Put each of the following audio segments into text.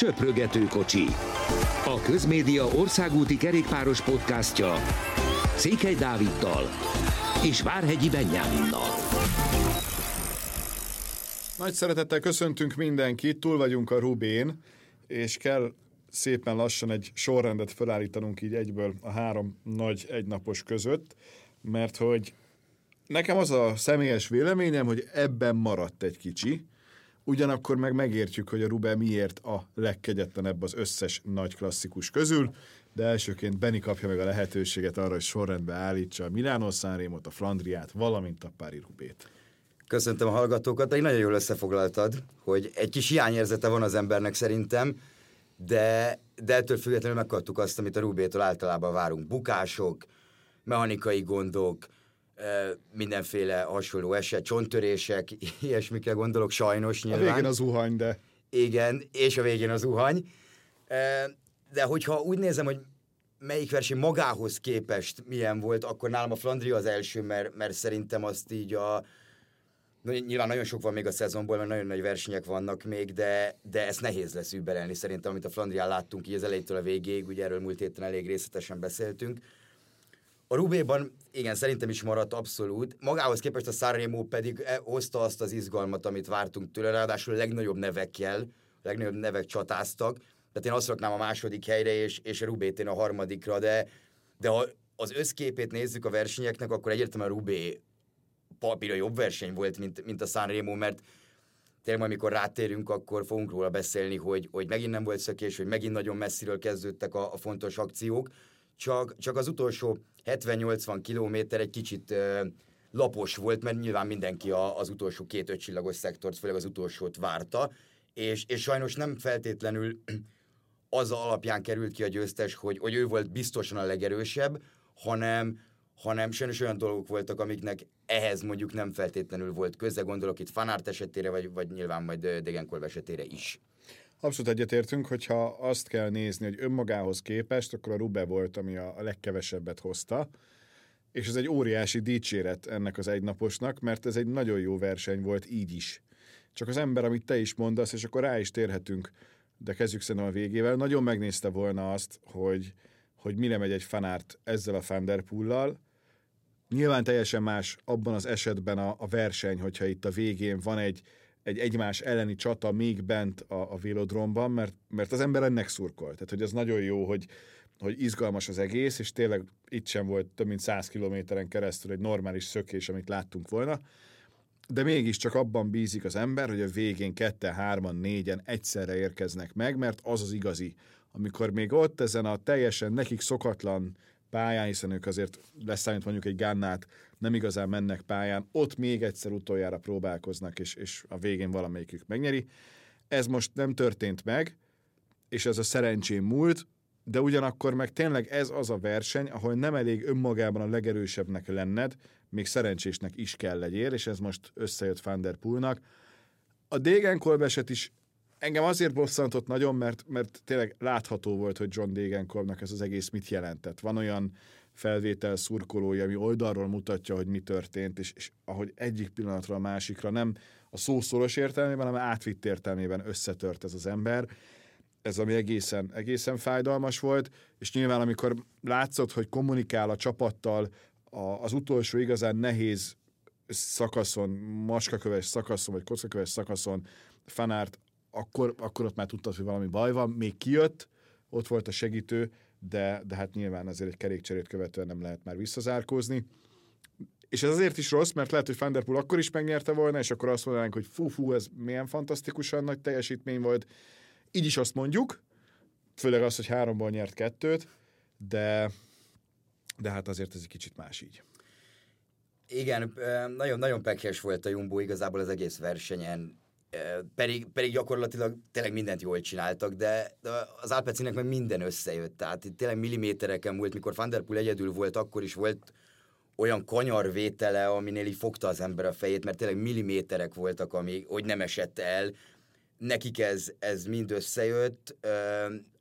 Söprögető kocsi. A Közmédia országúti kerékpáros podcastja Székely Dáviddal és Várhegyi Benyáminnal. Nagy szeretettel köszöntünk mindenkit, túl vagyunk a Roubaix-n, és kell szépen lassan egy sorrendet felállítanunk így egyből a három nagy egynapos között, mert hogy nekem az a személyes véleményem, hogy ebben maradt egy kicsi, ugyanakkor meg megértjük, hogy a Roubaix miért a legkegyetlenebb az összes nagy klasszikus közül, de elsőként Beni kapja meg a lehetőséget arra, hogy sorrendbe állítsa a Milánó San Remót, a Flandriát, valamint a Pári Roubaix-t. Köszöntöm a hallgatókat, de nagyon jól összefoglaltad, hogy egy kis hiányérzete van az embernek szerintem, de ettől függetlenül megkaptuk azt, amit a Roubaix-től általában várunk. Bukások, mechanikai gondok, mindenféle hasonló eset, csonttörések, ilyesmikre gondolok, sajnos nyilván. A végén az zuhany, de... Igen, és a végén az zuhany. De hogyha úgy nézem, hogy melyik verseny magához képest milyen volt, akkor nálam a Flandria az első, mert szerintem azt így a... Nyilván nagyon sok van még a szezonból, mert nagyon nagy versenyek vannak még, de ezt nehéz lesz überelni szerintem, amit a Flandrián láttunk így az elejétől a végéig, ugye erről múlt héten elég részletesen beszéltünk. A Roubaix-ban, igen, szerintem is maradt abszolút. Magához képest a San Remo pedig hozta azt az izgalmat, amit vártunk tőle, ráadásul a legnagyobb nevekkel, a legnagyobb nevek csatáztak. Tehát én azt raknám a második helyre, és a Roubaix-t én a harmadikra, de ha az összképét nézzük a versenyeknek, akkor egyértelműen a Roubaix papíra jobb verseny volt, mint a San Remo, mert tényleg amikor rátérünk, akkor fogunk róla beszélni, hogy megint nem volt szökés, hogy megint nagyon messziről kezdődtek a fontos akciók. Csak az utolsó 70-80 kilométer egy kicsit lapos volt, mert nyilván mindenki az utolsó két ötcsillagos szektort, főleg az utolsót várta, és sajnos nem feltétlenül az alapján került ki a győztes, hogy ő volt biztosan a legerősebb, hanem sajnos olyan dolgok voltak, amiknek ehhez mondjuk nem feltétlenül volt köze, gondolok itt Fanart esetére, vagy nyilván majd Degenkolv esetére is. Abszolút egyetértünk, hogyha azt kell nézni, hogy önmagához képest, akkor a Roubaix volt, ami a legkevesebbet hozta, és ez egy óriási dicséret ennek az egynaposnak, mert ez egy nagyon jó verseny volt így is. Csak az ember, amit te is mondasz, és akkor rá is térhetünk, de kezdjük szerintem a végével, nagyon megnézte volna azt, hogy mire megy egy Fanart ezzel a Van der Poellal. Nyilván teljesen más abban az esetben a verseny, hogyha itt a végén van egy egymás elleni csata még bent a vélodromban, mert az ember ennek szurkol. Tehát, hogy az nagyon jó, hogy izgalmas az egész, és tényleg itt sem volt több mint 100 kilométeren keresztül egy normális szökés, amit láttunk volna, de mégiscsak abban bízik az ember, hogy a végén 2-3-4 egyszerre érkeznek meg, mert az az igazi. Amikor még ott ezen a teljesen nekik szokatlan pályán, hiszen ők azért leszámít mondjuk egy Gannát, nem igazán mennek pályán, ott még egyszer utoljára próbálkoznak, és a végén valamelyikük megnyeri. Ez most nem történt meg, és ez a szerencsém múlt, de ugyanakkor meg tényleg ez az a verseny, ahol nem elég önmagában a legerősebbnek lenned, még szerencsésnek is kell legyél, és ez most összejött Van der Poelnak. A Degenkolb eset is engem azért bosszantott nagyon, mert tényleg látható volt, hogy John Degenkolvnak ez az egész mit jelentett. Van olyan felvétel szurkolója, ami oldalról mutatja, hogy mi történt, és ahogy egyik pillanatra a másikra nem a szó szoros értelmében, hanem átvitt értelmében összetört ez az ember. Ez ami egészen fájdalmas volt, és nyilván amikor látszott, hogy kommunikál a csapattal az utolsó igazán nehéz szakaszon, macskaköves szakaszon, vagy kockaköves szakaszon Fanart, akkor ott már tudtad, hogy valami baj van, még kijött, ott volt a segítő, de hát nyilván azért egy kerékcserét követően nem lehet már visszazárkózni. És ez azért is rossz, mert lehet, hogy Van der Poel akkor is megnyerte volna, és akkor azt mondanánk, hogy fú, ez milyen fantasztikusan nagy teljesítmény volt. Így is azt mondjuk, főleg az, hogy 3-ból nyert 2-t, de hát azért ez egy kicsit más így. Igen, nagyon-nagyon pekhes volt a Jumbo igazából az egész versenyen, pedig gyakorlatilag tényleg mindent jól csináltak, de az Alpecinnek meg minden összejött, tehát itt tényleg millimétereken múlt, mikor Van der Poel egyedül volt, akkor is volt olyan kanyarvétele, aminél így fogta az ember a fejét, mert tényleg milliméterek voltak, ami, hogy nem esett el, nekik ez mind összejött,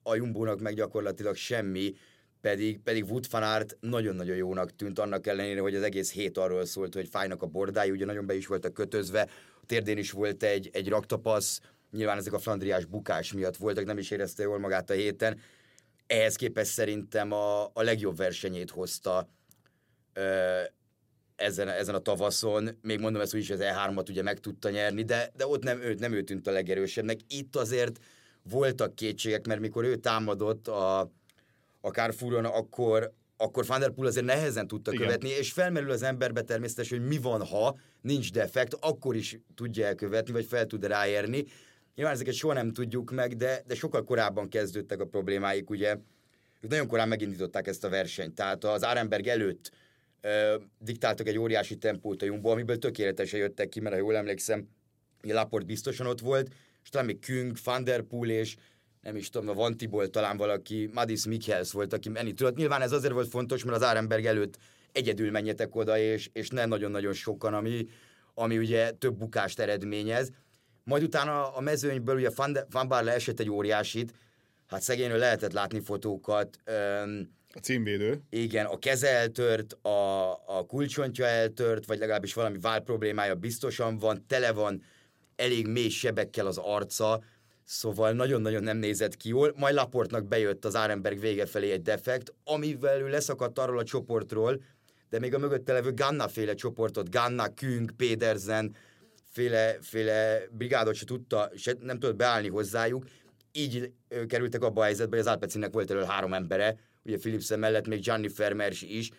a Jumbónak meg gyakorlatilag semmi, pedig Wout van Aert nagyon-nagyon jónak tűnt, annak ellenére, hogy az egész hét arról szólt, hogy fájnak a bordái, ugye nagyon be is voltak kötözve, térdén is volt egy raktapasz, Nyilván ezek a flandriás bukás miatt voltak, nem is érezte jól magát a héten. Ehhez képest szerintem a legjobb versenyét hozta ezen a tavaszon. Még mondom ezt úgyis, az E3-at ugye meg tudta nyerni, de ott nem ő tűnt a legerősebbnek. Itt azért voltak kétségek, mert mikor ő támadott a Carrefouron, akkor Van der Poel azért nehezen tudta követni, és felmerül az emberbe természetesen, hogy mi van, ha nincs defekt, akkor is tudja elkövetni, vagy fel tud ráérni. Nyilván ezeket soha nem tudjuk meg, de sokkal korábban kezdődtek a problémáik, ugye. Ők nagyon korán megindították ezt a versenyt, tehát az Aremberg előtt diktáltak egy óriási tempót a Jumbo, amiből tökéletesen jöttek ki, mert ha jól emlékszem, Laport biztosan ott volt, és talán még Küng, Van der Poel és nem is tudom, a Vantiból talán valaki, Madis Michels volt, aki menni tudott. Nyilván ez azért volt fontos, mert az Aremberg előtt egyedül menjetek oda, és nem nagyon-nagyon sokan, ami ugye több bukást eredményez. Majd utána a mezőnyből ugye Van Baarle esett egy óriásit, hát szegényről lehetett látni fotókat. A címvédő. Igen, a keze eltört, a kulcsontja eltört, vagy legalábbis valami vál problémája biztosan van, tele van elég mély sebekkel az arca, szóval nagyon-nagyon nem nézett ki jól, majd Laportnak bejött az Aremberg vége felé egy defekt, amivel ő leszakadt arról a csoportról, de még a mögötte levő Ganna-féle csoportot, Ganna, Küng, Pedersen, féle brigádot se nem tudott beállni hozzájuk, így kerültek abba a helyzetbe, hogy az Alpecinnek volt elől 3 embere, ugye Philipsen mellett még Gianni Fermers is,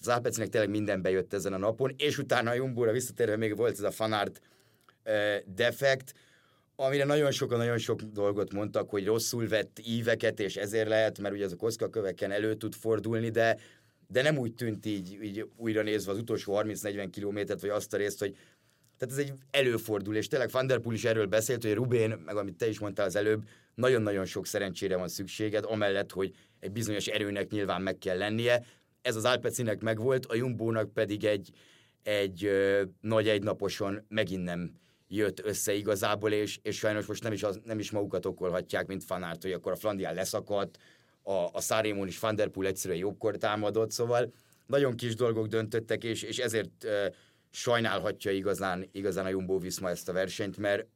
az Alpecinnek tényleg minden bejött ezen a napon, és utána a Jumbóra visszatérve még volt ez a Fanart defekt, amire nagyon sok dolgot mondtak, hogy rosszul vett íveket, és ezért lehet, mert ugye az a kockaköveken elő tud fordulni, de nem úgy tűnt így újra nézve az utolsó 30-40 kilométert, vagy azt a részt, hogy tehát ez egy előfordulás. Tényleg Van der Poel is erről beszélt, hogy Roubaix, meg amit te is mondtál az előbb, nagyon-nagyon sok szerencsére van szükséged, amellett, hogy egy bizonyos erőnek nyilván meg kell lennie. Ez az Alpecinnek megvolt, a Jumbónak pedig egy nagy egynaposon megint nem jött össze igazából, és sajnos most nem is magukat okolhatják, mint Fanart, hogy akkor a Flandrián leszakadt, a San Remón is Van der Poel egyszerűen jobbkor támadott, szóval nagyon kis dolgok döntöttek, és ezért sajnálhatja igazán a Jumbo Visma ezt a versenyt, mert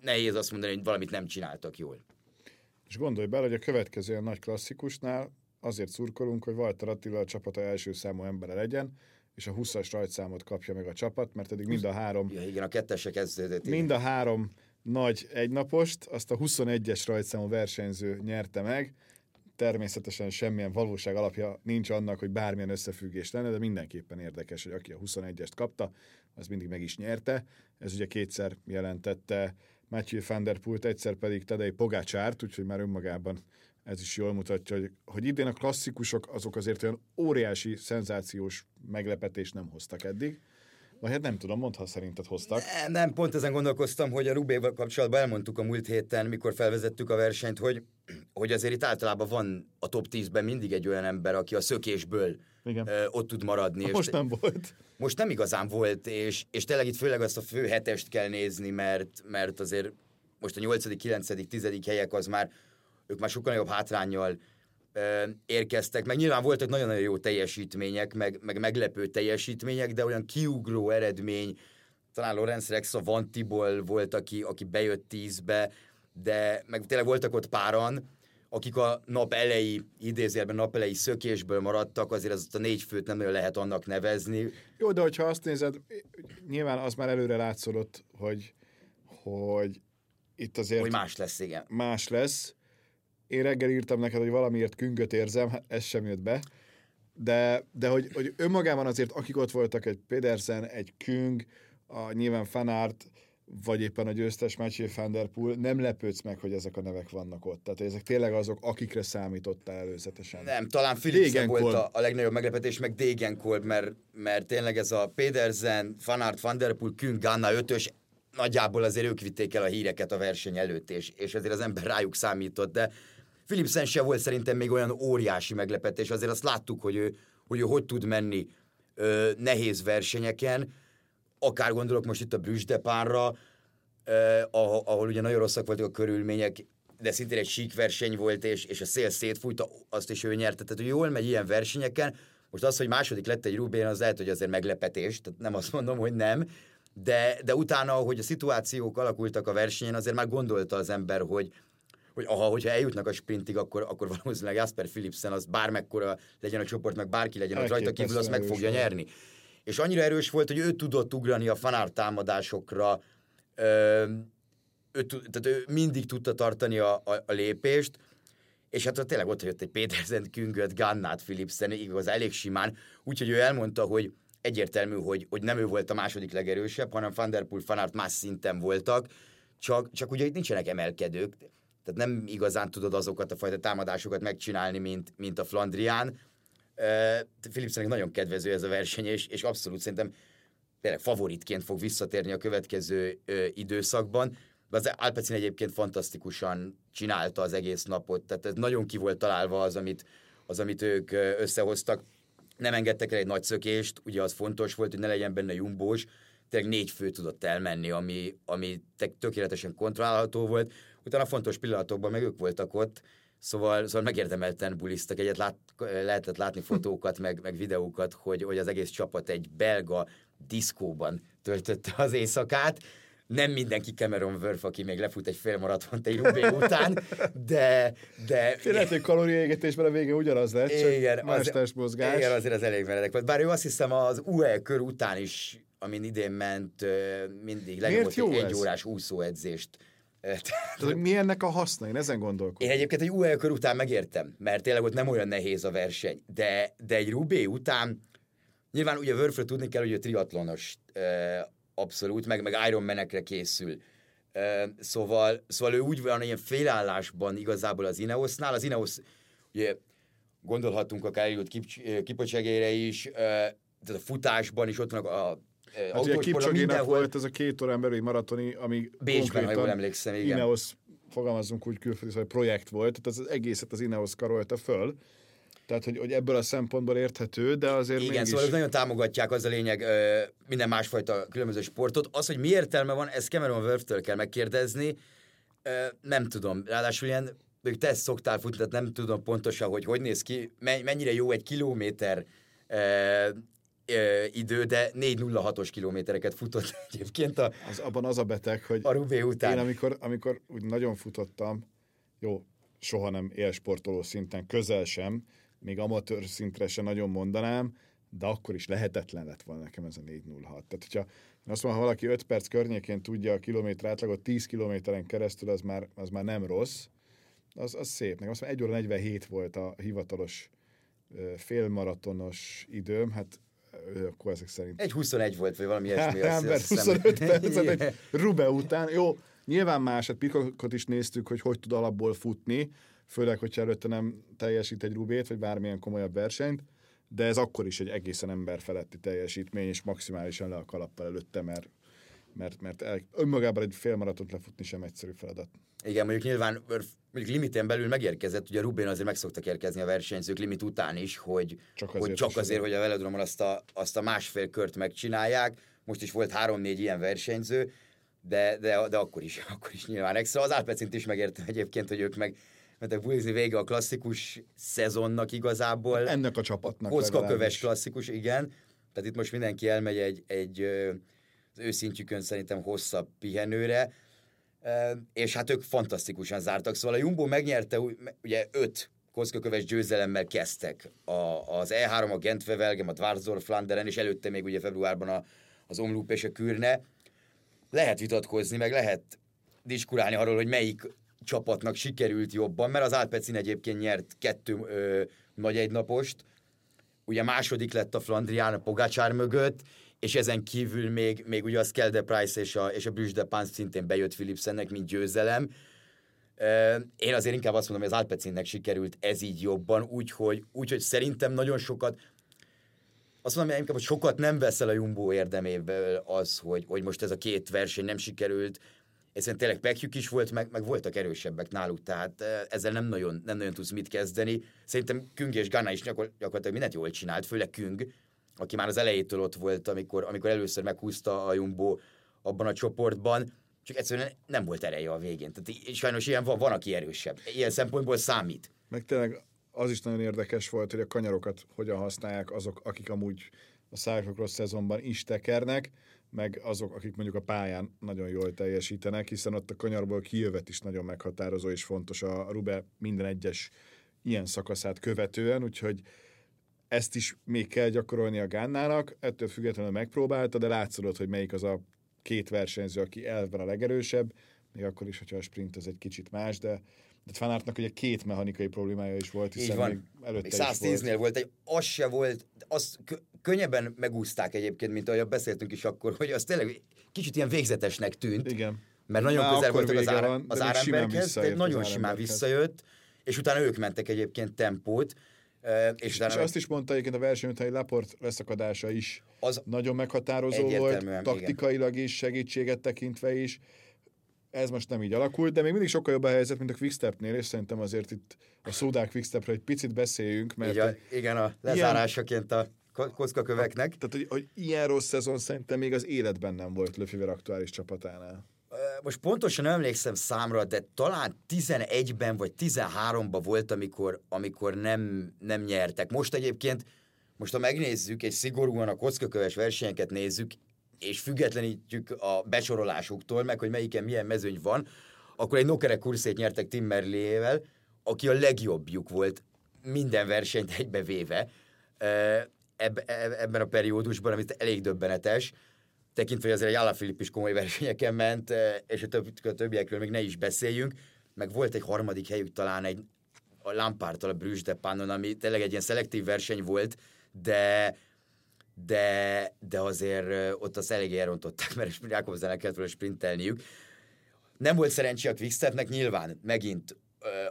nehéz azt mondani, hogy valamit nem csináltak jól. És gondolj bele, hogy a következő nagy klasszikusnál azért szurkolunk, hogy Walther Attila a csapata első számú embere legyen, és a 20-as rajtszámot kapja meg a csapat, mert eddig mind a 3... Ja, igen, a 2-esre kezdődött. Mind a 3 nagy egynapost, azt a 21-es rajtszámú versenyző nyerte meg. Természetesen semmilyen valóság alapja nincs annak, hogy bármilyen összefüggés lenne, de mindenképpen érdekes, hogy aki a 21-est kapta, az mindig meg is nyerte. Ez ugye kétszer jelentette Mathieu van der Poelt, egyszer pedig Tadej Pogácsárt, úgyhogy már önmagában ez is jól mutatja, hogy idén a klasszikusok azok azért olyan óriási, szenzációs meglepetést nem hoztak eddig. Vagy hát nem tudom, mondta, szerinted hoztak. Nem, pont ezen gondolkoztam, hogy a Roubaix-val kapcsolatban elmondtuk a múlt héten, mikor felvezettük a versenyt, hogy azért itt általában van a top 10-ben mindig egy olyan ember, aki a szökésből ott tud maradni. Most és nem volt. Most nem igazán volt, és tényleg itt főleg azt a fő hetest kell nézni, mert azért most a 8., 9., 10. helyek az már, ők már sokkal nagyobb hátránnyal érkeztek, meg nyilván voltak nagyon-nagyon jó teljesítmények, meg meglepő teljesítmények, de olyan kiugró eredmény, talán Lorenz Rex a Vantiból volt, aki bejött 10-be, de meg tényleg voltak ott páran, akik a nap elejé, idézőjelben nap elejé szökésből maradtak, azért az a 4 főt nem nagyon lehet annak nevezni. Jó, de hogyha azt nézed, nyilván az már előre látszódott, hogy itt azért... Hogy más lesz, igen. Más lesz. Én reggel írtam neked, hogy valamiért Küngöt érzem, hát ez sem jött be, de hogy önmagában azért akik ott voltak, egy Pedersen, egy Küng, nyilván Fanart, vagy éppen a győztes Mathieu van der Poel, nem lepődsz meg, hogy ezek a nevek vannak ott. Tehát ezek tényleg azok, akikre számítottál előzetesen. Nem, talán Philipsen volt a legnagyobb meglepetés, meg Degenkolv, mert tényleg ez a Pedersen, Fanart, van der Poel, Küng, Ganna 5-ös, nagyjából azért ők vitték el a híreket a verseny előtt, és azért az ember rájuk számított, de Philipsen se volt szerintem még olyan óriási meglepetés, azért azt láttuk, hogy ő tud menni nehéz versenyeken, akár gondolok most itt a Brüsdepánra, ahol ugye nagyon rosszak voltak a körülmények, de szintén egy sík verseny volt, és a szél szétfújta, azt is ő nyerte, tehát jól megy ilyen versenyeken. Most az, hogy második lett egy Roubaix, az lehet, hogy azért meglepetés, tehát nem azt mondom, hogy nem, de utána, ahogy a szituációk alakultak a versenyen, azért már gondolta az ember, hogy hogyha eljutnak a sprintig, akkor valószínűleg Jasper Philipsen, az bármekkora legyen a csoport, meg bárki legyen ott rajta kívül, azt meg fogja nyerni. És annyira erős volt, hogy ő tudott ugrani a Fanart támadásokra, ő mindig tudta tartani a lépést, és hát tényleg ott jött egy Pedersen, Küngöt, Gannát, Philipsen, igaz, elég simán, úgyhogy ő elmondta, hogy egyértelmű, hogy nem ő volt a második legerősebb, hanem Van der Poel, Fanart más szinten voltak, csak ugye itt nincsenek emelkedők, tehát nem igazán tudod azokat a fajta támadásokat megcsinálni, mint a Flandrián. Philipsennek nagyon kedvező ez a verseny, és abszolút szerintem tényleg favoritként fog visszatérni a következő időszakban. De az Alpecin egyébként fantasztikusan csinálta az egész napot, tehát ez nagyon ki volt találva az, amit ők összehoztak. Nem engedtek el egy nagy szökést, ugye az fontos volt, hogy ne legyen benne jumbós, tényleg 4 fő tudott elmenni, ami tökéletesen kontrollálható volt. Utána fontos pillanatokban meg ők voltak ott, szóval megérdemelten bulisztak. Lehetett látni fotókat, meg videókat, hogy az egész csapat egy belga diszkóban töltötte az éjszakát. Nem mindenki Cameron Wurf, aki még lefut egy félmaratont egy Roubaix után, de... Lehet, hogy kalóriaégetésben a végén ugyanaz lesz, igen, csak más testmozgás. Igen, azért az elég meredek volt. Bár ő azt hiszem az UE kör után is, amin idén ment, mindig legalább egy órás úszóedzést. Tehát, mi ennek a haszna? Én ezen gondolkodom. Én egyébként egy UE kör után megértem, mert tényleg ott nem olyan nehéz a verseny, de egy Roubaix után, nyilván ugye Wurfről tudni kell, hogy ő triatlonos, abszolút, meg Ironmanekre készül. Szóval ő úgy van ilyen félállásban igazából az Ineosnál. Az Ineos, ugye gondolhatunk akár eljött Kipocsegére is, tehát a futásban is ott vannak a autósportban mindenhol. Volt ez a 2 órán belüli maratoni, ami Bécsben, ha jól emlékszem, igen. Ineos, fogalmazunk úgy külföldi, hogy projekt volt, tehát az egészet az Ineos karolta föl. Tehát, hogy ebből a szempontból érthető, de azért igen, mégis... szóval nagyon támogatják, az a lényeg, minden másfajta különböző sportot. Az, hogy mi értelme van, ezt Cameron Wurftől kell megkérdezni, nem tudom. Ráadásul ilyen, hogy te ezt szoktál futni, tehát nem tudom pontosan, hogy néz ki, mennyire jó egy kilométer idő, de 4.06-os kilométereket futott egyébként. Abban az a beteg, hogy a Roubaix után. Én amikor úgy nagyon futottam, jó, soha nem élsportoló szinten, közel sem, még amatőr szintre sem nagyon mondanám, de akkor is lehetetlen lett volna nekem ez a 4.06. Tehát, hogyha azt mondom, ha valaki 5 perc környékén tudja a kilométer átlagot, 10 kilométeren keresztül, az már nem rossz, az szép. Nekem azt mondom, 1 óra 47 volt a hivatalos félmaratonos időm, hát akkor ezek szerint... 1.21 volt, vagy valami ilyesmi. Hát, mert 25 percet egy Roubaix után. Jó, nyilván más, hát Pikokat is néztük, hogy tud alapból futni, főleg, hogyha előtte nem teljesít egy Roubaix-t, vagy bármilyen komolyabb versenyt, de ez akkor is egy egészen emberfeletti teljesítmény, és maximálisan le a kalappal előtte, mert önmagában egy félmaratont lefutni sem egyszerű feladat. Igen, mondjuk nyilván limiten belül megérkezett, ugye a Roubaix-n azért meg szoktak érkezni a versenyzők limit után is, hogy a velodromon azt a másfél kört megcsinálják, most is volt 3-4 ilyen versenyző, de akkor is nyilván extra. Az Alpecint is megértem egyébként, hogy ők meg mentek bulizni, vége a klasszikus szezonnak igazából. Ennek a csapatnak. Kockaköves klasszikus, igen. Tehát itt most mindenki elmegy egy az őszintjükön szerintem hosszabb pihenőre, és hát ők fantasztikusan zártak. Szóval a Jumbo megnyerte, ugye 5 kockaköves győzelemmel kezdtek. Az E3, a Gent-Wevelgem, a Dwarzor-Flanderen, és előtte még ugye februárban az Omloop és a Kürne. Lehet vitatkozni, meg lehet diskurálni arról, hogy melyik csapatnak sikerült jobban, mert az Alpecin egyébként nyert 2 nagy egynapost, ugye második lett a Flandrián a Pogácsár mögött, és ezen kívül még ugye a Skel de Price és a Brüssel de Pans szintén bejött Philipsennek, mint győzelem. Én azért inkább azt mondom, hogy az Alpecinnek sikerült ez így jobban, úgyhogy szerintem nagyon sokat, azt mondom, hogy sokat nem veszel a Jumbo érdeméből az, hogy most ez a 2 verseny nem sikerült, egyszerűen tényleg pekjük is volt, meg voltak erősebbek náluk, tehát ezzel nem nagyon tudsz mit kezdeni. Szerintem Küng és Ganna is gyakorlatilag mindent jól csinált, főleg Küng, aki már az elejétől ott volt, amikor először meghúzta a Jumbo abban a csoportban, csak egyszerűen nem volt ereje a végén. Tehát sajnos ilyen van, aki erősebb. Ilyen szempontból számít. Meg tényleg az is nagyon érdekes volt, hogy a kanyarokat hogyan használják azok, akik amúgy a Cyclocross szezonban is tekernek, meg azok, akik mondjuk a pályán nagyon jól teljesítenek, hiszen ott a kanyarból kijövet is nagyon meghatározó és fontos a Roubaix minden egyes ilyen szakaszát követően, úgyhogy ezt is még kell gyakorolni a Gannának, ettől függetlenül megpróbálta, de látszódott, hogy melyik az a két versenyző, aki elvben a legerősebb, még akkor is, hogyha a sprint az egy kicsit más, de Fanartnak ugye két mechanikai problémája is volt, hiszen van, még előtte még 110-nél volt egy, az se volt, azt könnyebben megúszták egyébként, mint ahogy beszéltünk is akkor, hogy az tényleg kicsit ilyen végzetesnek tűnt, igen. Mert nagyon már közel voltak az Aremberghez, de nagyon simán visszajött, és utána ők mentek egyébként tempót. És azt is mondta egyébként a verseny után, hogy Laport leszakadása is az nagyon meghatározó volt, taktikailag igen. is, segítséget tekintve is. Ez most nem így alakult, de még mindig sokkal jobb a helyzet, mint a Quickstepnél, és szerintem azért itt a szódák Quickstepről egy picit beszéljünk, mert... Igen, a lezárásaként a kockaköveknek. Tehát, hogy ilyen rossz szezon szerintem még az életben nem volt Lefever aktuális csapatánál. Most pontosan emlékszem számra, de talán 11-ben vagy 13-ban volt, amikor nem nyertek. Most egyébként, ha megnézzük, és szigorúan a kockaköves versenyeket nézzük, és függetlenítjük a besorolásuktól, meg hogy melyiken milyen mezőny van, akkor egy Nokere kurszét nyertek Timmerlével, aki a legjobbjuk volt minden versenyt egybevéve ebben a periódusban, amit elég döbbenetes, tekintve, hogy azért egy Alaphilippe is komoly versenyeken ment, és a többiekről még ne is beszéljünk, meg volt egy harmadik helyük talán a Lampardtól a Bruges de Pannon, ami tényleg egy ilyen szelektív verseny volt, de azért ott azt eléggé elrontották, mert Jákobzának kellett volna sprintelniük. Nem volt szerencse a Quickstepnek nyilván, megint.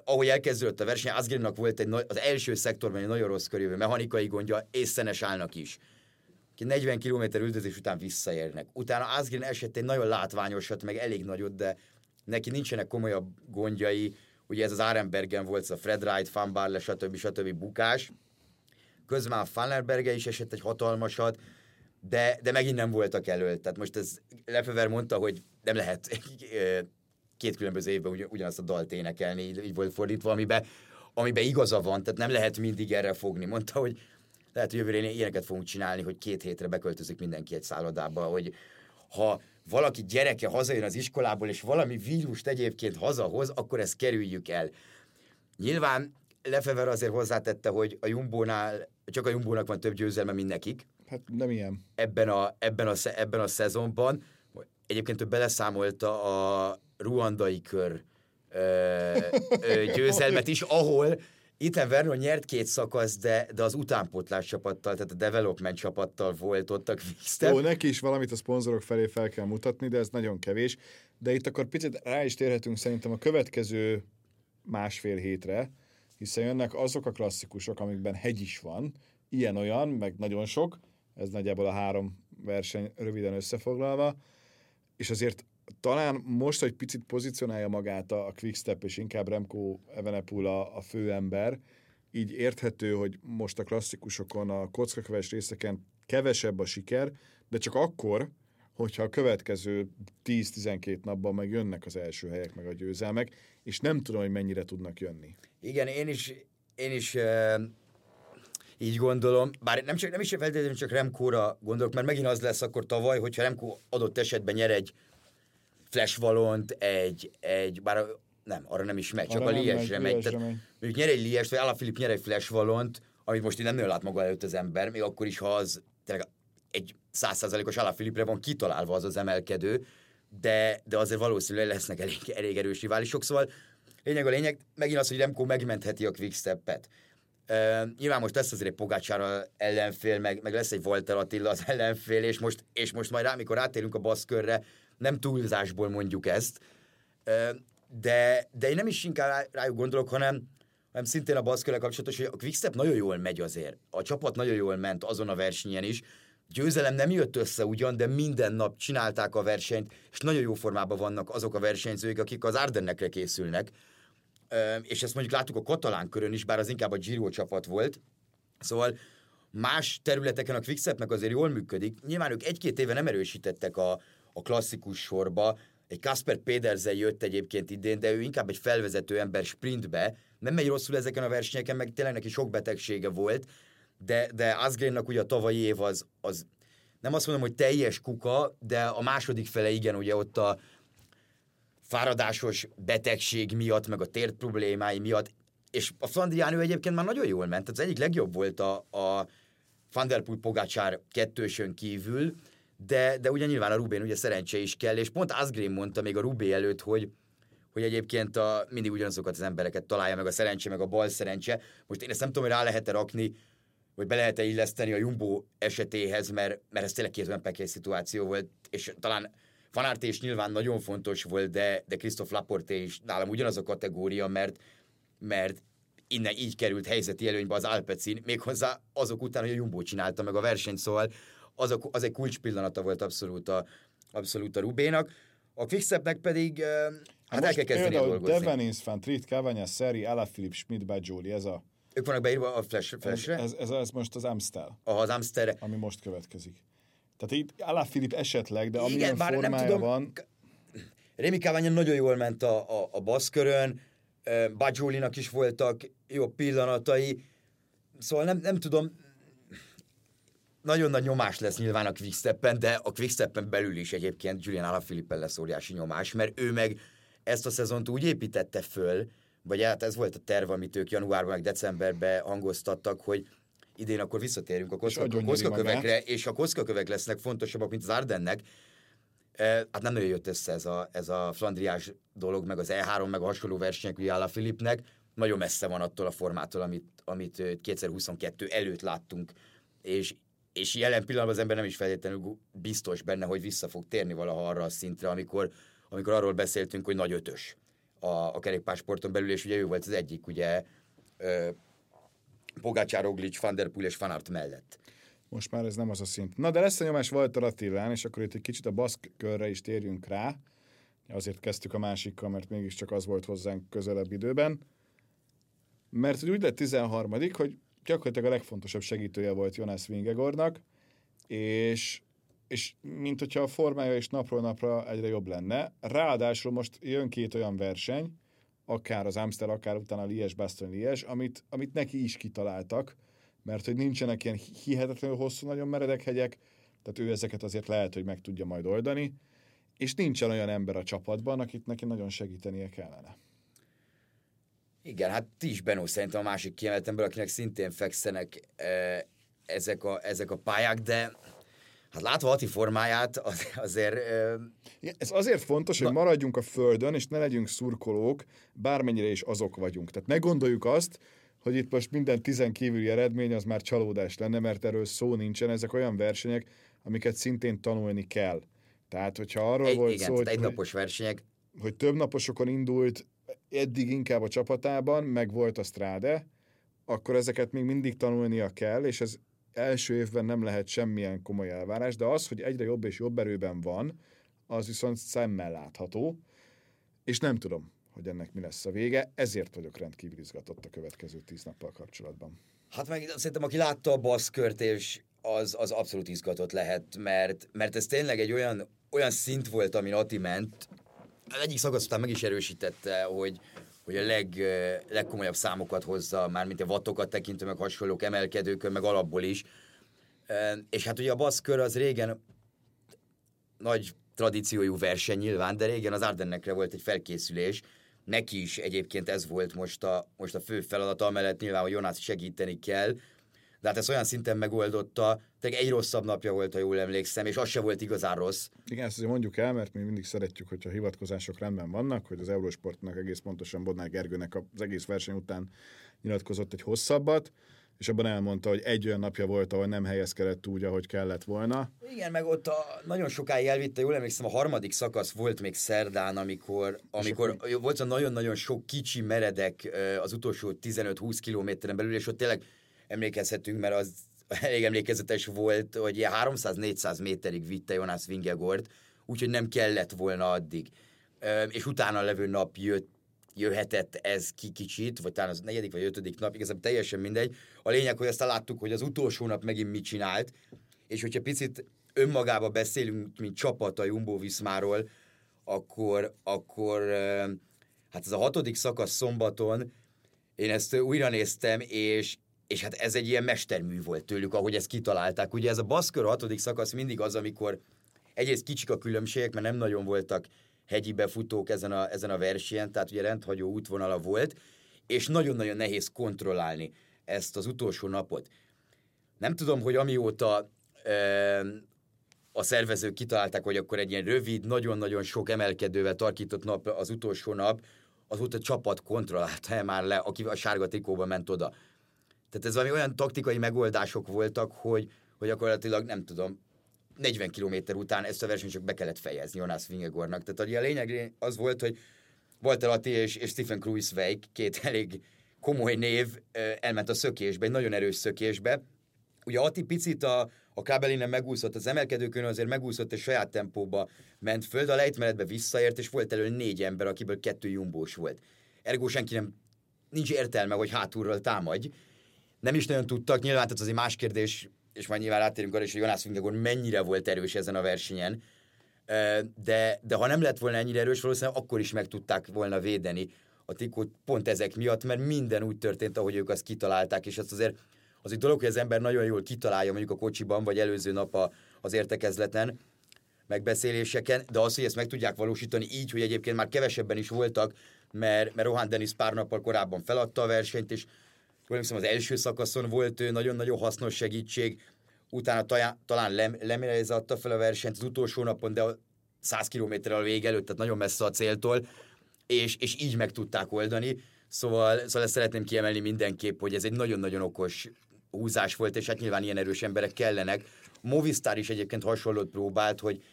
Ahogy elkezdődött a verseny, Asgreennak volt az első szektorban egy nagyon rossz körülbelül mechanikai gondja, észszenes állnak is. 40 kilométer üldözés után visszaérnek. Utána Asgreen esett egy nagyon látványosat, meg elég nagyot, de neki nincsenek komolyabb gondjai. Ugye ez az Arembergen volt, a Fred Wright, Van Barle, stb. Bukás. Közben a Fanarberge is esett egy hatalmasat, de megint nem voltak elől. Tehát most ez Lefever mondta, hogy nem lehet két különböző évben ugyanazt a dalt énekelni, így volt fordítva, amiben igaza van, tehát nem lehet mindig erre fogni. Mondta, hogy lehet, hogy jövőre ilyeneket fogunk csinálni, hogy 2 hétre beköltözik mindenki egy szállodába, hogy ha valaki gyereke hazajön az iskolából, és valami vírust egyébként hazahoz, akkor ezt kerüljük el. Nyilván Lefever azért hozzátette, hogy a Jumbónál, csak a Jumbónak van több győzelme, mint nekik. Hát nem ilyen. Ebben a szezonban. Egyébként ő beleszámolta a ruandai kör győzelmet is, ahol Ethan Vernon nyert 2 szakasz, de az utánpótlás csapattal, tehát a development csapattal volt ott a Quickstep. Ó, neki is valamit a szponzorok felé fel kell mutatni, de ez nagyon kevés. De itt akkor picit rá is térhetünk szerintem a következő 1,5 hétre, hiszen jönnek azok a klasszikusok, amikben hegy is van, ilyen-olyan, meg nagyon sok, ez nagyjából a 3 verseny röviden összefoglalva, és azért talán most, hogy picit pozícionálja magát a Quickstep, és inkább Remco Evenepoel a főember, így érthető, hogy most a klasszikusokon, a kockaköves részeken kevesebb a siker, de csak akkor, hogyha a következő 10-12 napban meg jönnek az első helyek, meg a győzelmek, és nem tudom, hogy mennyire tudnak jönni. Igen, én is így gondolom, bár nem is feltétlenül csak Remco-ra gondolok, mert megint az lesz akkor tavaly, hogyha Remco adott esetben nyer egy Fleche-Wallont, bár nem, arra nem is megy, csak a Liège-re megy. Mondjuk nyer egy Liège-t, vagy Alaphilippe nyer egy Fleche-Wallont, amit most így nem lát maga előtt az ember, még akkor is, ha az tényleg egy 100%-os Alaphilippe-re van kitalálva az emelkedő, de azért valószínűleg lesznek elég erős riválisok, szóval lényeg, megint az, hogy Remco megmentheti a Quickstep-et. Nyilván most lesz azért egy Pogácsár ellenfél, meg lesz egy Walther Attila az ellenfél, és most majd amikor átérünk a baszk körre, nem túlzásból mondjuk ezt, de én nem is inkább rájuk gondolok, hanem szintén a baszk körrel kapcsolatos, hogy a Quickstep nagyon jól megy azért. A csapat nagyon jól ment azon a versenyen is. Győzelem nem jött össze ugyan, de minden nap csinálták a versenyt, és nagyon jó formában vannak azok a versenyzők, akik az Ardennekre készülnek. És ezt mondjuk láttuk a katalán körön is, bár az inkább a Giro csapat volt. Szóval más területeken a Quickstepnek azért jól működik. Nyilván ők 1-2 éve nem erősítettek a klasszikus sorba. Egy Kasper Pedersen jött egyébként idén, de ő inkább egy felvezető ember sprintbe. Nem megy rosszul ezeken a versenyeken, meg tényleg neki sok betegsége volt, de Asgreennak ugye a tavalyi év az nem azt mondom, hogy teljes kuka, de a második fele igen, ugye ott a fáradásos betegség miatt, meg a térd problémái miatt, és a Flandrián ő egyébként már nagyon jól ment, tehát az egyik legjobb volt a Van der Poel Pogácsár kettősön kívül, de ugye nyilván a Roubaix-n ugye szerencse is kell, és pont Asgreen mondta még a Roubaix előtt, hogy egyébként mindig ugyanazokat az embereket találja meg a szerencse, meg a bal szerencse. Most én ezt nem tudom, hogy rá lehet-e rakni, vagy be lehet-e illeszteni a Jumbo esetéhez, mert ez tényleg két pekely szituáció volt, és talán Fanart is nyilván nagyon fontos volt, de Christophe Laporte is nálam ugyanaz a kategória, mert innen így került helyzeti előnybe az Alpecin, méghozzá azok után, hogy a Jumbo csinálta meg a versenyt, szóval az egy kulcs pillanata volt abszolút a Roubaix-nak. A Quickstepnek pedig hát el kell kezdeni dolgozni. Devenins, Van Triet, Cavagna, Seri, Alaphilippe, Schmidt, Bajoli, ez a... Ők vannak beírva a Flash-re? Ez most az Amstel. Aha, az Amstel. Ami most következik. Tehát itt Alaphilippe esetleg, de amilyen formája nem tudom, van... Rémi Cavagna nagyon jól ment a baszk körön, Bajolinak is voltak jó pillanatai, szóval nem tudom... Nagyon nagy nyomás lesz nyilván a Quicksteppen, de a Quicksteppen belül is egyébként Julian Alaphilippen lesz óriási nyomás, mert ő meg ezt a szezont úgy építette föl, vagy hát ez volt a terv, amit ők januárban, meg decemberben hangoztattak, hogy idén akkor visszatérünk a kockakövekre, és a kockakövek lesznek fontosabbak, mint az Ardennek. Hát nem nagyon jött össze ez a flandriás dolog, meg az E3, meg a hasonló versenyek ugye Alaphilippnek. Nagyon messze van attól a formától, amit 2022 előtt láttunk, és jelen pillanatban az ember nem is feltétlenül biztos benne, hogy vissza fog térni valaha arra a szintre, amikor arról beszéltünk, hogy nagy ötös a kerékpársporton belül, és ugye ő volt az egyik, ugye Pogácsár, Roglic, Van der Poel és Fanart mellett. Most már ez nem az a szint. Na, de lesz a nyomás Walther Attilán, és akkor itt egy kicsit a baszk körre is térjünk rá. Azért kezdtük a másikkal, mert mégiscsak az volt hozzánk közelebb időben. Mert úgy lett 13., hogy gyakorlatilag a legfontosabb segítője volt Jonas Vingegaardnak, és mint hogyha a formája is napról napra egyre jobb lenne. Ráadásul most jön két olyan verseny, akár az Amstel, akár utána a Liège-Bastogne-Liège, amit neki is kitaláltak, mert hogy nincsenek ilyen hihetetlenül hosszú, nagyon meredek hegyek, tehát ő ezeket azért lehet, hogy meg tudja majd oldani, és nincsen olyan ember a csapatban, akit neki nagyon segítenie kellene. Igen, hát ti is, Benó, szerintem a másik kiemelt ember, akinek szintén fekszenek ezek a pályák, de hát látva Ati formáját, azért... Ez azért fontos, hogy maradjunk a földön, és ne legyünk szurkolók, bármennyire is azok vagyunk. Tehát ne gondoljuk azt, hogy itt most minden 10 kívüli eredmény az már csalódás lenne, mert erről szó nincsen. Ezek olyan versenyek, amiket szintén tanulni kell. Tehát, hogyha arról volt szó, hogy... egynapos versenyek. Hogy több naposokon indult, eddig inkább a csapatában, meg volt a Strade, akkor ezeket még mindig tanulnia kell, és ez első évben nem lehet semmilyen komoly elvárás, de az, hogy egyre jobb és jobb erőben van, az viszont szemmel látható, és nem tudom, hogy ennek mi lesz a vége, ezért vagyok rendkívül izgatott a következő 10 nappal kapcsolatban. Hát meg szerintem, aki látta a baszkört, és az abszolút izgatott lehet, mert ez tényleg egy olyan szint volt, amin Ati ment. Az egyik szakasz után meg is erősítette, hogy a legkomolyabb számokat hozza, mármint a wattokat tekintő, meg hasonlók, emelkedőkön, meg alapból is. És hát ugye a baszk kör az régen nagy tradíciójú verseny nyilván, de régen az Ardennekre volt egy felkészülés. Neki is egyébként ez volt most a fő feladata, amellett nyilván, hogy Jonas segíteni kell. De hát ezt olyan szinten megoldotta, tehát egy rosszabb napja volt, ha jól emlékszem, és az se volt igazán rossz. Igen, ezt azért mondjuk el, mert mi mindig szeretjük, hogyha a hivatkozások rendben vannak, hogy az Eurosportnak egész pontosan Bodnár Gergőnek az egész verseny után nyilatkozott egy hosszabbat, és abban elmondta, hogy egy olyan napja volt, ahol nem helyezkedett úgy, ahogy kellett volna. Igen, meg ott nagyon sokáig elvitte, jól emlékszem, a harmadik szakasz volt még szerdán, amikor volt a nagyon-nagyon sok kicsi meredek az utolsó 15-20 kilométeren belül, és ott tényleg emlékezhetünk, mert az elég emlékezetes volt, hogy ilyen 300-400 méterig vitte Jonas Vingegaard, úgyhogy nem kellett volna addig. És utána levő nap jöhetett ez ki kicsit, vagy talán az 4. vagy 5. nap, igazából teljesen mindegy. A lényeg, hogy aztán láttuk, hogy az utolsó nap megint mit csinált, és hogyha picit önmagába beszélünk, mint csapat a Jumbo-Vismáról, akkor hát ez a 6. szakasz szombaton, én ezt újra néztem, és És hát ez egy ilyen mestermű volt tőlük, ahogy ezt kitalálták. Ugye ez a baszk kör 6. szakasz mindig az, amikor egyrészt kicsik a különbségek, mert nem nagyon voltak hegyi befutók ezen a versenyen, tehát ugye rendhagyó útvonala volt, és nagyon-nagyon nehéz kontrollálni ezt az utolsó napot. Nem tudom, hogy amióta a szervezők kitalálták, hogy akkor egy ilyen rövid, nagyon-nagyon sok emelkedővel tarkított nap az utolsó nap, azóta csapat kontrollálta már le, aki a sárga trikóba ment oda. Tehát ez valami olyan taktikai megoldások voltak, hogy gyakorlatilag nem tudom, 40 kilométer után ezt a versenyt csak be kellett fejezni Jonas Vingegaardnak. Tehát a lényeg az volt, hogy Walther Attila és Stephen Kruijswijk, két elég komoly név, elment a szökésbe, egy nagyon erős szökésbe. Ugye Atti picit a Kábelinen megúszott, az emelkedőkön azért megúszott, és saját tempóba ment föl, de a lejtmenetbe visszaért, és volt elő 4 ember, akiből 2 jumbós volt. Ergo senki nincs értelme, hogy hátulról támadj. Nem is nagyon tudtak, nyilván tehát azért más kérdés, és majd nyilván rátérünk arra is, hogy Jonas Vingegaard mennyire volt erős ezen a versenyen, de ha nem lett volna ennyire erős, valószínűleg akkor is meg tudták volna védeni a trikót pont ezek miatt, mert minden úgy történt, ahogy ők azt kitalálták, és ez azért az egy dolog, hogy az ember nagyon jól kitalálja mondjuk a kocsiban, vagy előző nap az értekezleten, megbeszéléseken, de az, hogy ezt meg tudják valósítani így, hogy egyébként már kevesebben is voltak, mert Rohan Dennis pár nappal korábban feladta a versenyt, és az első szakaszon volt ő, nagyon-nagyon hasznos segítség, utána talán Lemirez adta fel a versenyt az utolsó napon, de 100 kilométerrel a vég előtt, tehát nagyon messze a céltól, és így meg tudták oldani, szóval ezt szeretném kiemelni mindenképp, hogy ez egy nagyon-nagyon okos húzás volt, és hát nyilván ilyen erős emberek kellenek. Movistar is egyébként hasonlót próbált, hogy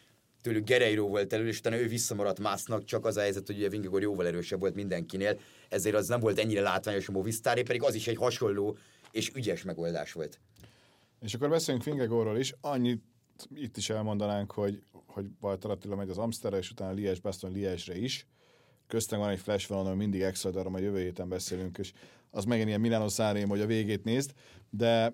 tőlük Guerreiro volt elő, és utána ő visszamaradt Másznak, csak az a helyzet, hogy ugye Vingegaard jóval erősebb volt mindenkinél, ezért az nem volt ennyire látványos a Movistaré, pedig az is egy hasonló és ügyes megoldás volt. És akkor beszéljünk Vingegaardról is, annyit itt is elmondanánk, hogy Walther Attila megy az Amstelre, és utána Liège-Bastogne-Liège-re is. Köztünk van egy Fleche-Wallont, mindig extra, de arra majd jövő héten beszélünk, és az megint ilyen Milano San Remo, hogy a végét nézd, de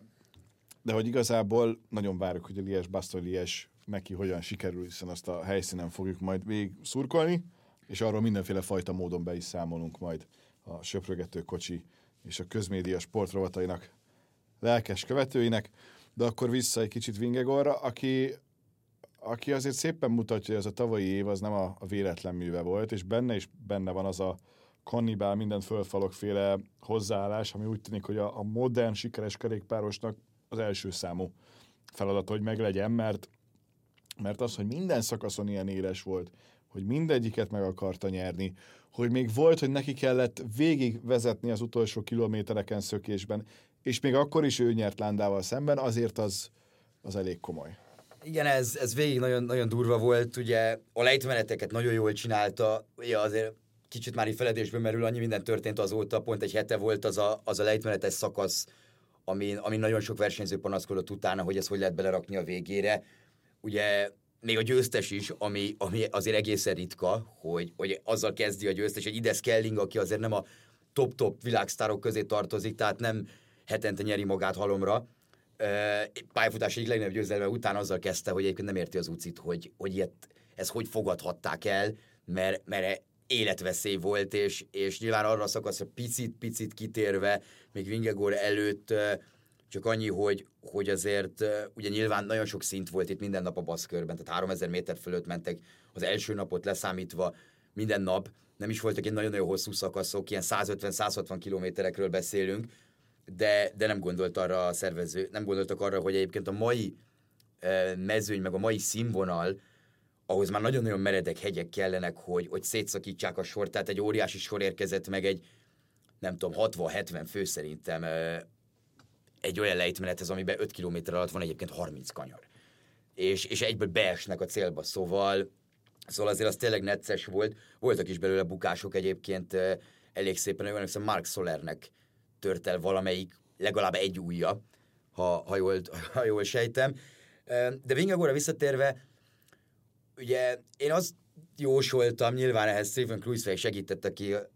hogy igazából nagyon várjuk, hogy a Liège-Bastogne-Liège neki hogyan sikerül, hiszen azt a helyszínen fogjuk majd végig szurkolni, és arról mindenféle fajta módon be is számolunk majd a Söprögető kocsi és a közmédia sportrovatainak lelkes követőinek, de akkor vissza egy kicsit Vingegaardra, aki azért szépen mutatja, hogy ez a tavalyi év az nem a véletlen műve volt, és benne van az a kannibál, mindent fölfalokféle hozzáállás, ami úgy tűnik, hogy a modern sikeres kerékpárosnak az első számú feladat, hogy meglegyen, mert az, hogy minden szakaszon ilyen éles volt, hogy mindegyiket meg akarta nyerni, hogy még volt, hogy neki kellett végigvezetni az utolsó kilométereken szökésben, és még akkor is ő nyert Landával szemben, azért az elég komoly. Igen, ez végig nagyon, nagyon durva volt, ugye a lejtmeneteket nagyon jól csinálta, ugye azért kicsit már így feledésbe merül, annyi minden történt azóta, pont egy hete volt az a lejtmenetes szakasz, ami nagyon sok versenyző panaszkodott utána, hogy ezt hogy lehet belerakni a végére. Ugye még a győztes is, ami azért egészen ritka, hogy azzal kezdi a győztes, hogy Ide Skelling, aki azért nem a top-top világsztárok közé tartozik, tehát nem hetente nyeri magát halomra. Pályafutás egyik legnagyobb győzelme után azzal kezdte, hogy egyébként nem érti az UCI-t, hogy ilyet, ezt hogy fogadhatták el, mert életveszély volt, és nyilván arra a szakaszra picit kitérve, még Vingegaard előtt csak annyi, hogy azért ugye nyilván nagyon sok szint volt itt minden nap a baszkörben, tehát 3000 méter fölött mentek az első napot leszámítva minden nap, nem is voltak egy nagyon-nagyon hosszú szakaszok, ilyen 150-160 kilométerekről beszélünk, de nem gondolt arra a szervező, nem gondoltak arra, hogy egyébként a mai mezőny, meg a mai színvonal, ahhoz már nagyon-nagyon meredek hegyek kellenek, hogy szétszakítsák a sort, tehát egy óriási sor érkezett, meg egy nem tudom, 60-70 fő szerintem egy olyan lejtmenethez, amiben 5 kilométer alatt van egyébként 30 kanyar. És egyből beesnek a célba, szóval azért az tényleg necces volt. Voltak is belőle bukások egyébként elég szépen, olyan hiszem Mark Solernek tört el valamelyik, legalább egy ujja, ha jól sejtem. De Vingegaardra visszatérve, ugye én azt jósoltam, nyilván ehhez Stephen Kruijswijk segített, aki a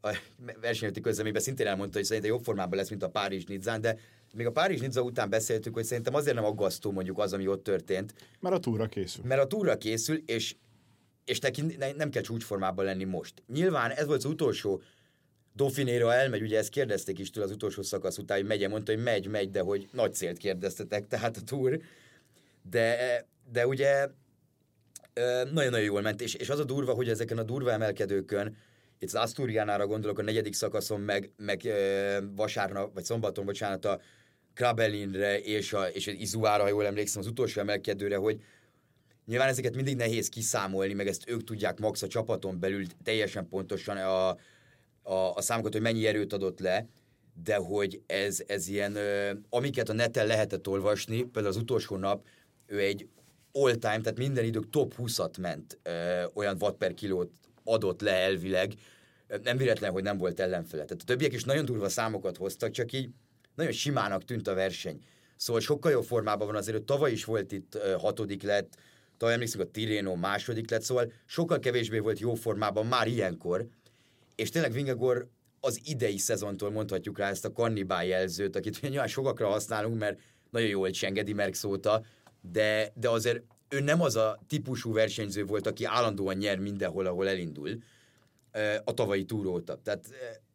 versenyőti közleményben szintén elmondta, hogy szerintem jobb formában lesz, mint a Párizs-Nizzán, de még a Párizs-Nizza után beszéltük, hogy szerintem azért nem aggasztó mondjuk az, ami ott történt. Mert a túra készül, és neki nem kell csúcsformában lenni most. Nyilván ez volt az utolsó Dauphinéra elmegy, ugye ezt kérdezték is tőle az utolsó szakasz után, hogy megye, mondta, hogy megy, de hogy nagy célt kérdeztetek, tehát a Tour. De ugye nagyon-nagyon jól ment, és az a durva, hogy ezeken a durva emelkedőkön, itt az Asturianára gondolok, a negyedik szakaszon, meg vasárnap, vagy szombaton, bocsánat, a Krabelinre és az Izuára, ha jól emlékszem, az utolsó emelkedőre, hogy nyilván ezeket mindig nehéz kiszámolni, meg ezt ők tudják max a csapaton belül teljesen pontosan a számokat, hogy mennyi erőt adott le, de hogy ez ilyen, amiket a neten lehetett olvasni, például az utolsó nap, ő egy all-time, tehát minden idők top 20-at ment, olyan watt per kilót adott le elvileg, nem véletlen, hogy nem volt ellenfele. Tehát a többiek is nagyon durva számokat hoztak, csak így nagyon simának tűnt a verseny. Szóval sokkal jobb formában van azért, hogy tavaly is volt itt 6. lett, tavaly emlékszünk a Tirreno 2. lett, szóval sokkal kevésbé volt jó formában már ilyenkor, és tényleg Vingegaard az idei szezontól mondhatjuk rá ezt a kannibál jelzőt, akit nyilván sokakra használunk, mert nagyon jól csengedi Merck szóta, de azért ő nem az a típusú versenyző volt, aki állandóan nyer mindenhol, ahol elindul a tavalyi Tour óta. Tehát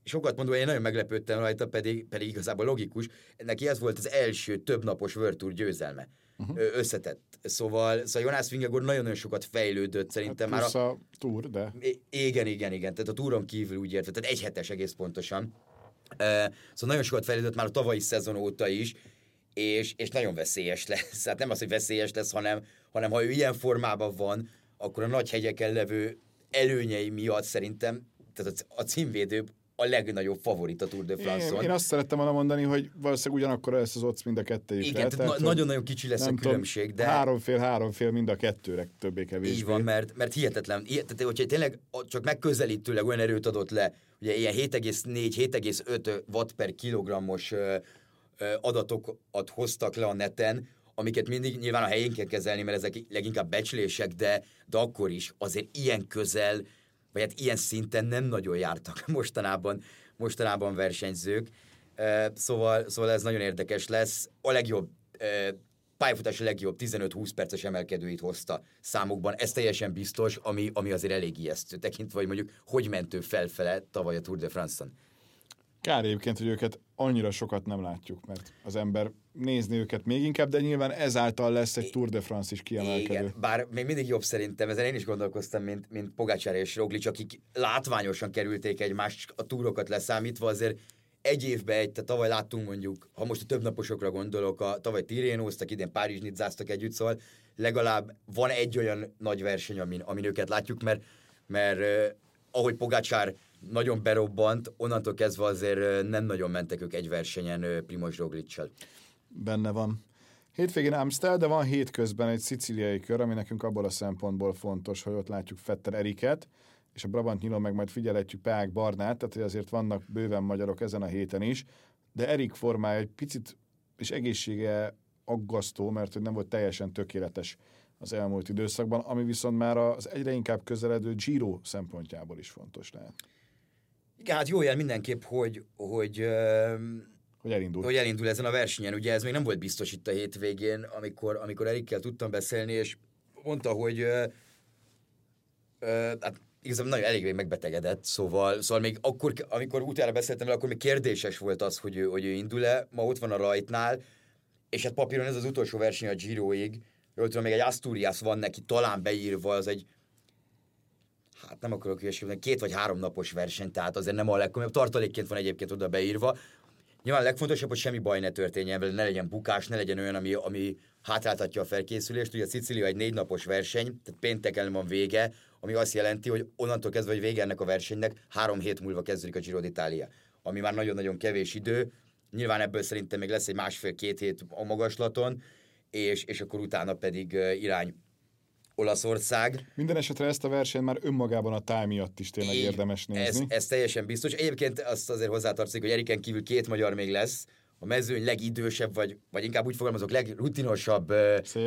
sokat mondom, én nagyon meglepődtem rajta, pedig igazából logikus, neki ez volt az első többnapos World Tour győzelme. Összetett. Szóval Jonas Vingegaard nagyon-nagyon sokat fejlődött szerintem már. Plusz a Tour, de... Igen. Tehát a Touron kívül úgy értve, tehát egy hetes egész pontosan. Szóval nagyon sokat fejlődött már a tavalyi szezon óta is, és nagyon veszélyes lesz. Hát nem az, hogy veszélyes lesz, hanem ha ő ilyen formában van, akkor a nagy hegyeken levő előnyei miatt szerintem, tehát a címvédő a legnagyobb favorit a Tour de France-on. Én azt szerettem volna mondani, hogy valószínűleg ugyanakkor lesz az odds mind a kettőjükre. Igen, tehát nagyon-nagyon kicsi lesz a különbség. De... Háromfél mind a kettőre többé-kevésbé. Így van, mert hihetetlen, hogyha tényleg csak megközelítőleg olyan erőt adott le, ugye ilyen 7,4-7,5 watt per kilogrammos adatokat hoztak le a neten, amiket mindig nyilván a helyén kell kezelni, mert ezek leginkább becslések, de akkor is azért ilyen közel, vagy hát ilyen szinten nem nagyon jártak mostanában versenyzők. Szóval ez nagyon érdekes lesz. A legjobb, pályafutása legjobb 15-20 perces emelkedőit hozta számukban. Ez teljesen biztos, ami azért elég ijesztő tekintve, vagy mondjuk hogy mentő felfele tavaly a Tour de France-on. Kár egyébként, hogy őket annyira sokat nem látjuk, mert az ember nézni őket még inkább, de nyilván ezáltal lesz egy Tour de France is kiemelkedő. Igen, bár még mindig jobb szerintem, ezen én is gondolkoztam, mint Pogácsár és Roglic, akik látványosan kerülték egymást, a túrokat leszámítva, azért egy évben tehát tavaly láttunk mondjuk, ha most a többnaposokra gondolok, a tavaly Tirrenóztak, idén Párizs-Nizzáztak együtt, szóval legalább van egy olyan nagy verseny, amin őket látjuk, mert ahogy Pogácsár nagyon berobbant, onnantól kezdve azért nem nagyon mentek ők egy versenyen Primož Rogliccal. Benne van. Hétvégén Amstel, de van hétközben egy szicíliai kör, ami nekünk abból a szempontból fontos, hogy ott látjuk Vetter Eriket, és a Brabant nyilon meg majd figyeletjük Peák Barnát, tehát hogy azért vannak bőven magyarok ezen a héten is, de Erik formája egy picit, és egészsége aggasztó, mert hogy nem volt teljesen tökéletes az elmúlt időszakban, ami viszont már az egyre inkább közeledő Giro szempontjából is fontos lehet. Igen, hát jó jel mindenképp, hogy elindul ezen a versenyen. Ugye ez még nem volt biztos itt a hétvégén, amikor Erikkel tudtam beszélni, és mondta, hogy hát igazából nagyon elég megbetegedett, szóval még akkor, amikor utána beszéltem vele, akkor még kérdéses volt az, hogy ő indul-e. Ma ott van a rajtnál, és hát papíron ez az utolsó verseny a Giroig. Jól tudom, még egy Asturias van neki talán beírva, az egy hát nem akarok hülyeségülni, 2 vagy 3 napos verseny, tehát azért nem a legkomolyabb. Tartalékként van egyébként oda beírva. Nyilván a legfontosabb, hogy semmi baj ne történjen vele, ne legyen bukás, ne legyen olyan, ami hátráltatja a felkészülést. Ugye a Szicília egy 4 napos verseny, tehát pénteken van vége, ami azt jelenti, hogy onnantól kezdve, hogy vége ennek a versenynek, 3 hét múlva kezdődik a Giro d'Italia, ami már nagyon-nagyon kevés idő. Nyilván ebből szerintem még lesz egy 1,5-2 hét a magaslaton, és akkor utána pedig irány Olaszország. Minden esetre ezt a versenyt már önmagában a táj miatt is tényleg érdemes nézni. Ez teljesen biztos. Egyébként azt azért hozzátartozik, hogy Eriken kívül 2 magyar még lesz. A mezőny legidősebb, vagy inkább úgy fogalmazok, legrutinosabb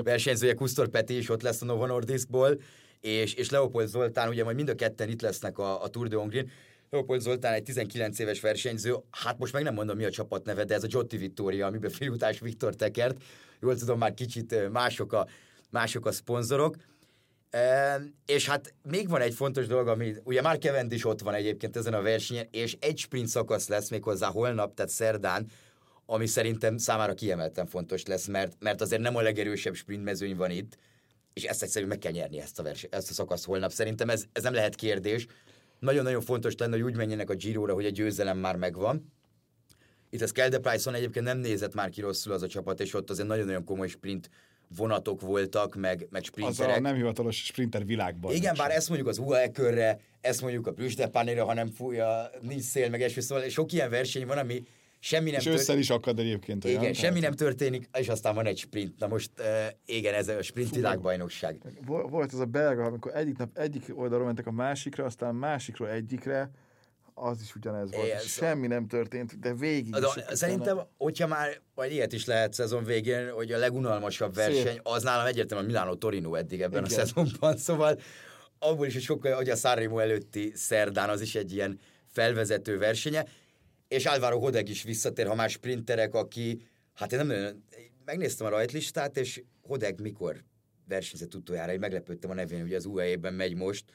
versenyzője Kusztor Peti is ott lesz a Novo Nordiskból, és Leopold Zoltán, ugye majd mind a ketten itt lesznek a Tour de Hongrin. Leopold Zoltán egy 19 éves versenyző, hát most meg nem mondom mi a csapatneve, de ez a Giotti Vittoria, amiben Filutás Viktor tekert. Jól tudom, már kicsit mások a szponzorok. És hát még van egy fontos dolog, ami ugye már Kevent is ott van egyébként ezen a versenyen, és egy sprint szakasz lesz még hozzá holnap, tehát szerdán, ami szerintem számára kiemelten fontos lesz, mert azért nem a legerősebb sprintmezőny van itt, és ezt egyszerűen meg kell nyerni ezt a szakasz holnap. Szerintem ez nem lehet kérdés. Nagyon-nagyon fontos lenne, hogy úgy menjenek a Girora, hogy a győzelem már megvan. Itt az Calder Price-on egyébként nem nézett már ki rosszul az a csapat, és ott azért nagyon-nagyon komoly sprint vonatok voltak, meg sprinterek. Az a nem hivatalos sprinter világban. Igen, bár ezt mondjuk az UAE körre, ezt mondjuk a Brüssel-Pánéra, ha nem fúj a nincs szél, meg eső, szóval sok ilyen verseny van, ami semmi nem történik. És össze is akad egyébként olyan. Igen, semmi nem történik, és aztán van egy sprint. Na most, igen, ez a sprint világbajnokság. Volt az a belga, amikor egyik nap egyik oldalról mentek a másikra, aztán másikról egyikre, az is ugyanez volt. Igen, semmi nem történt, de végig is. Szerintem, hogyha már, vagy ilyet is lehet szezon végén, hogy a legunalmasabb verseny, az nálam egyértelműen a Milano-Torino eddig ebben igen. a szezonban. Szóval abból is, hogy sokkal, hogy a San Remo előtti szerdán, az is egy ilyen felvezető versenye. És Álvaro Hodeg is visszatér, ha más sprinterek, aki, hát én nem megnéztem a rajtlistát, és Hodeg mikor versenyzett utoljára, én meglepődtem a nevén, ugye az UAE-ben megy most,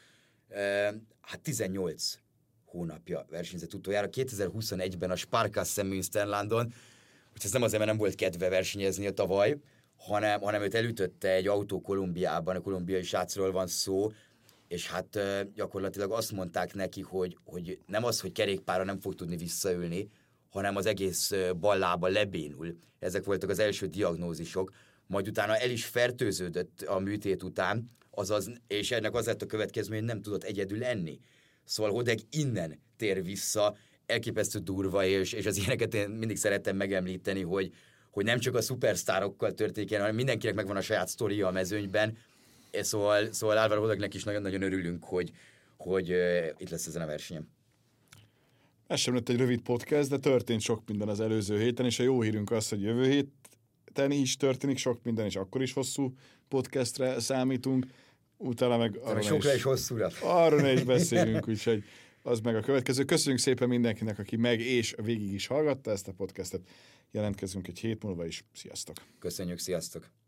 hát 18 hónapja versenyzett utoljára, 2021-ben a Sparkassen Münsterlandon, úgyhogy ez nem azért, mert nem volt kedve versenyezni a tavaly, hanem őt elütötte egy autó Kolumbiában, a kolumbiai srácról van szó, és hát gyakorlatilag azt mondták neki, hogy nem az, hogy kerékpára nem fog tudni visszaülni, hanem az egész bal lába lebénul. Ezek voltak az első diagnózisok, majd utána el is fertőződött a műtét után, azaz, és ennek az lett a következmény, hogy nem tudott egyedül enni. Szóval Hodeg innen tér vissza, elképesztő durva, és az ilyeneket én mindig szerettem megemlíteni, hogy nem csak a szupersztárokkal történik ilyen, hanem mindenkinek megvan a saját sztoria a mezőnyben. Szóval Álvaro Hodegnek is nagyon-nagyon örülünk, hogy itt lesz ezen a versenyen. Ez sem lett egy rövid podcast, de történt sok minden az előző héten, és a jó hírünk az, hogy jövő héten is történik sok minden, és akkor is hosszú podcastre számítunk. Utána meg arra is beszélünk, úgyhogy az meg a következő. Köszönjük szépen mindenkinek, aki meg és végig is hallgatta ezt a podcastet. Jelentkezünk egy hét múlva is. Sziasztok! Köszönjük, sziasztok!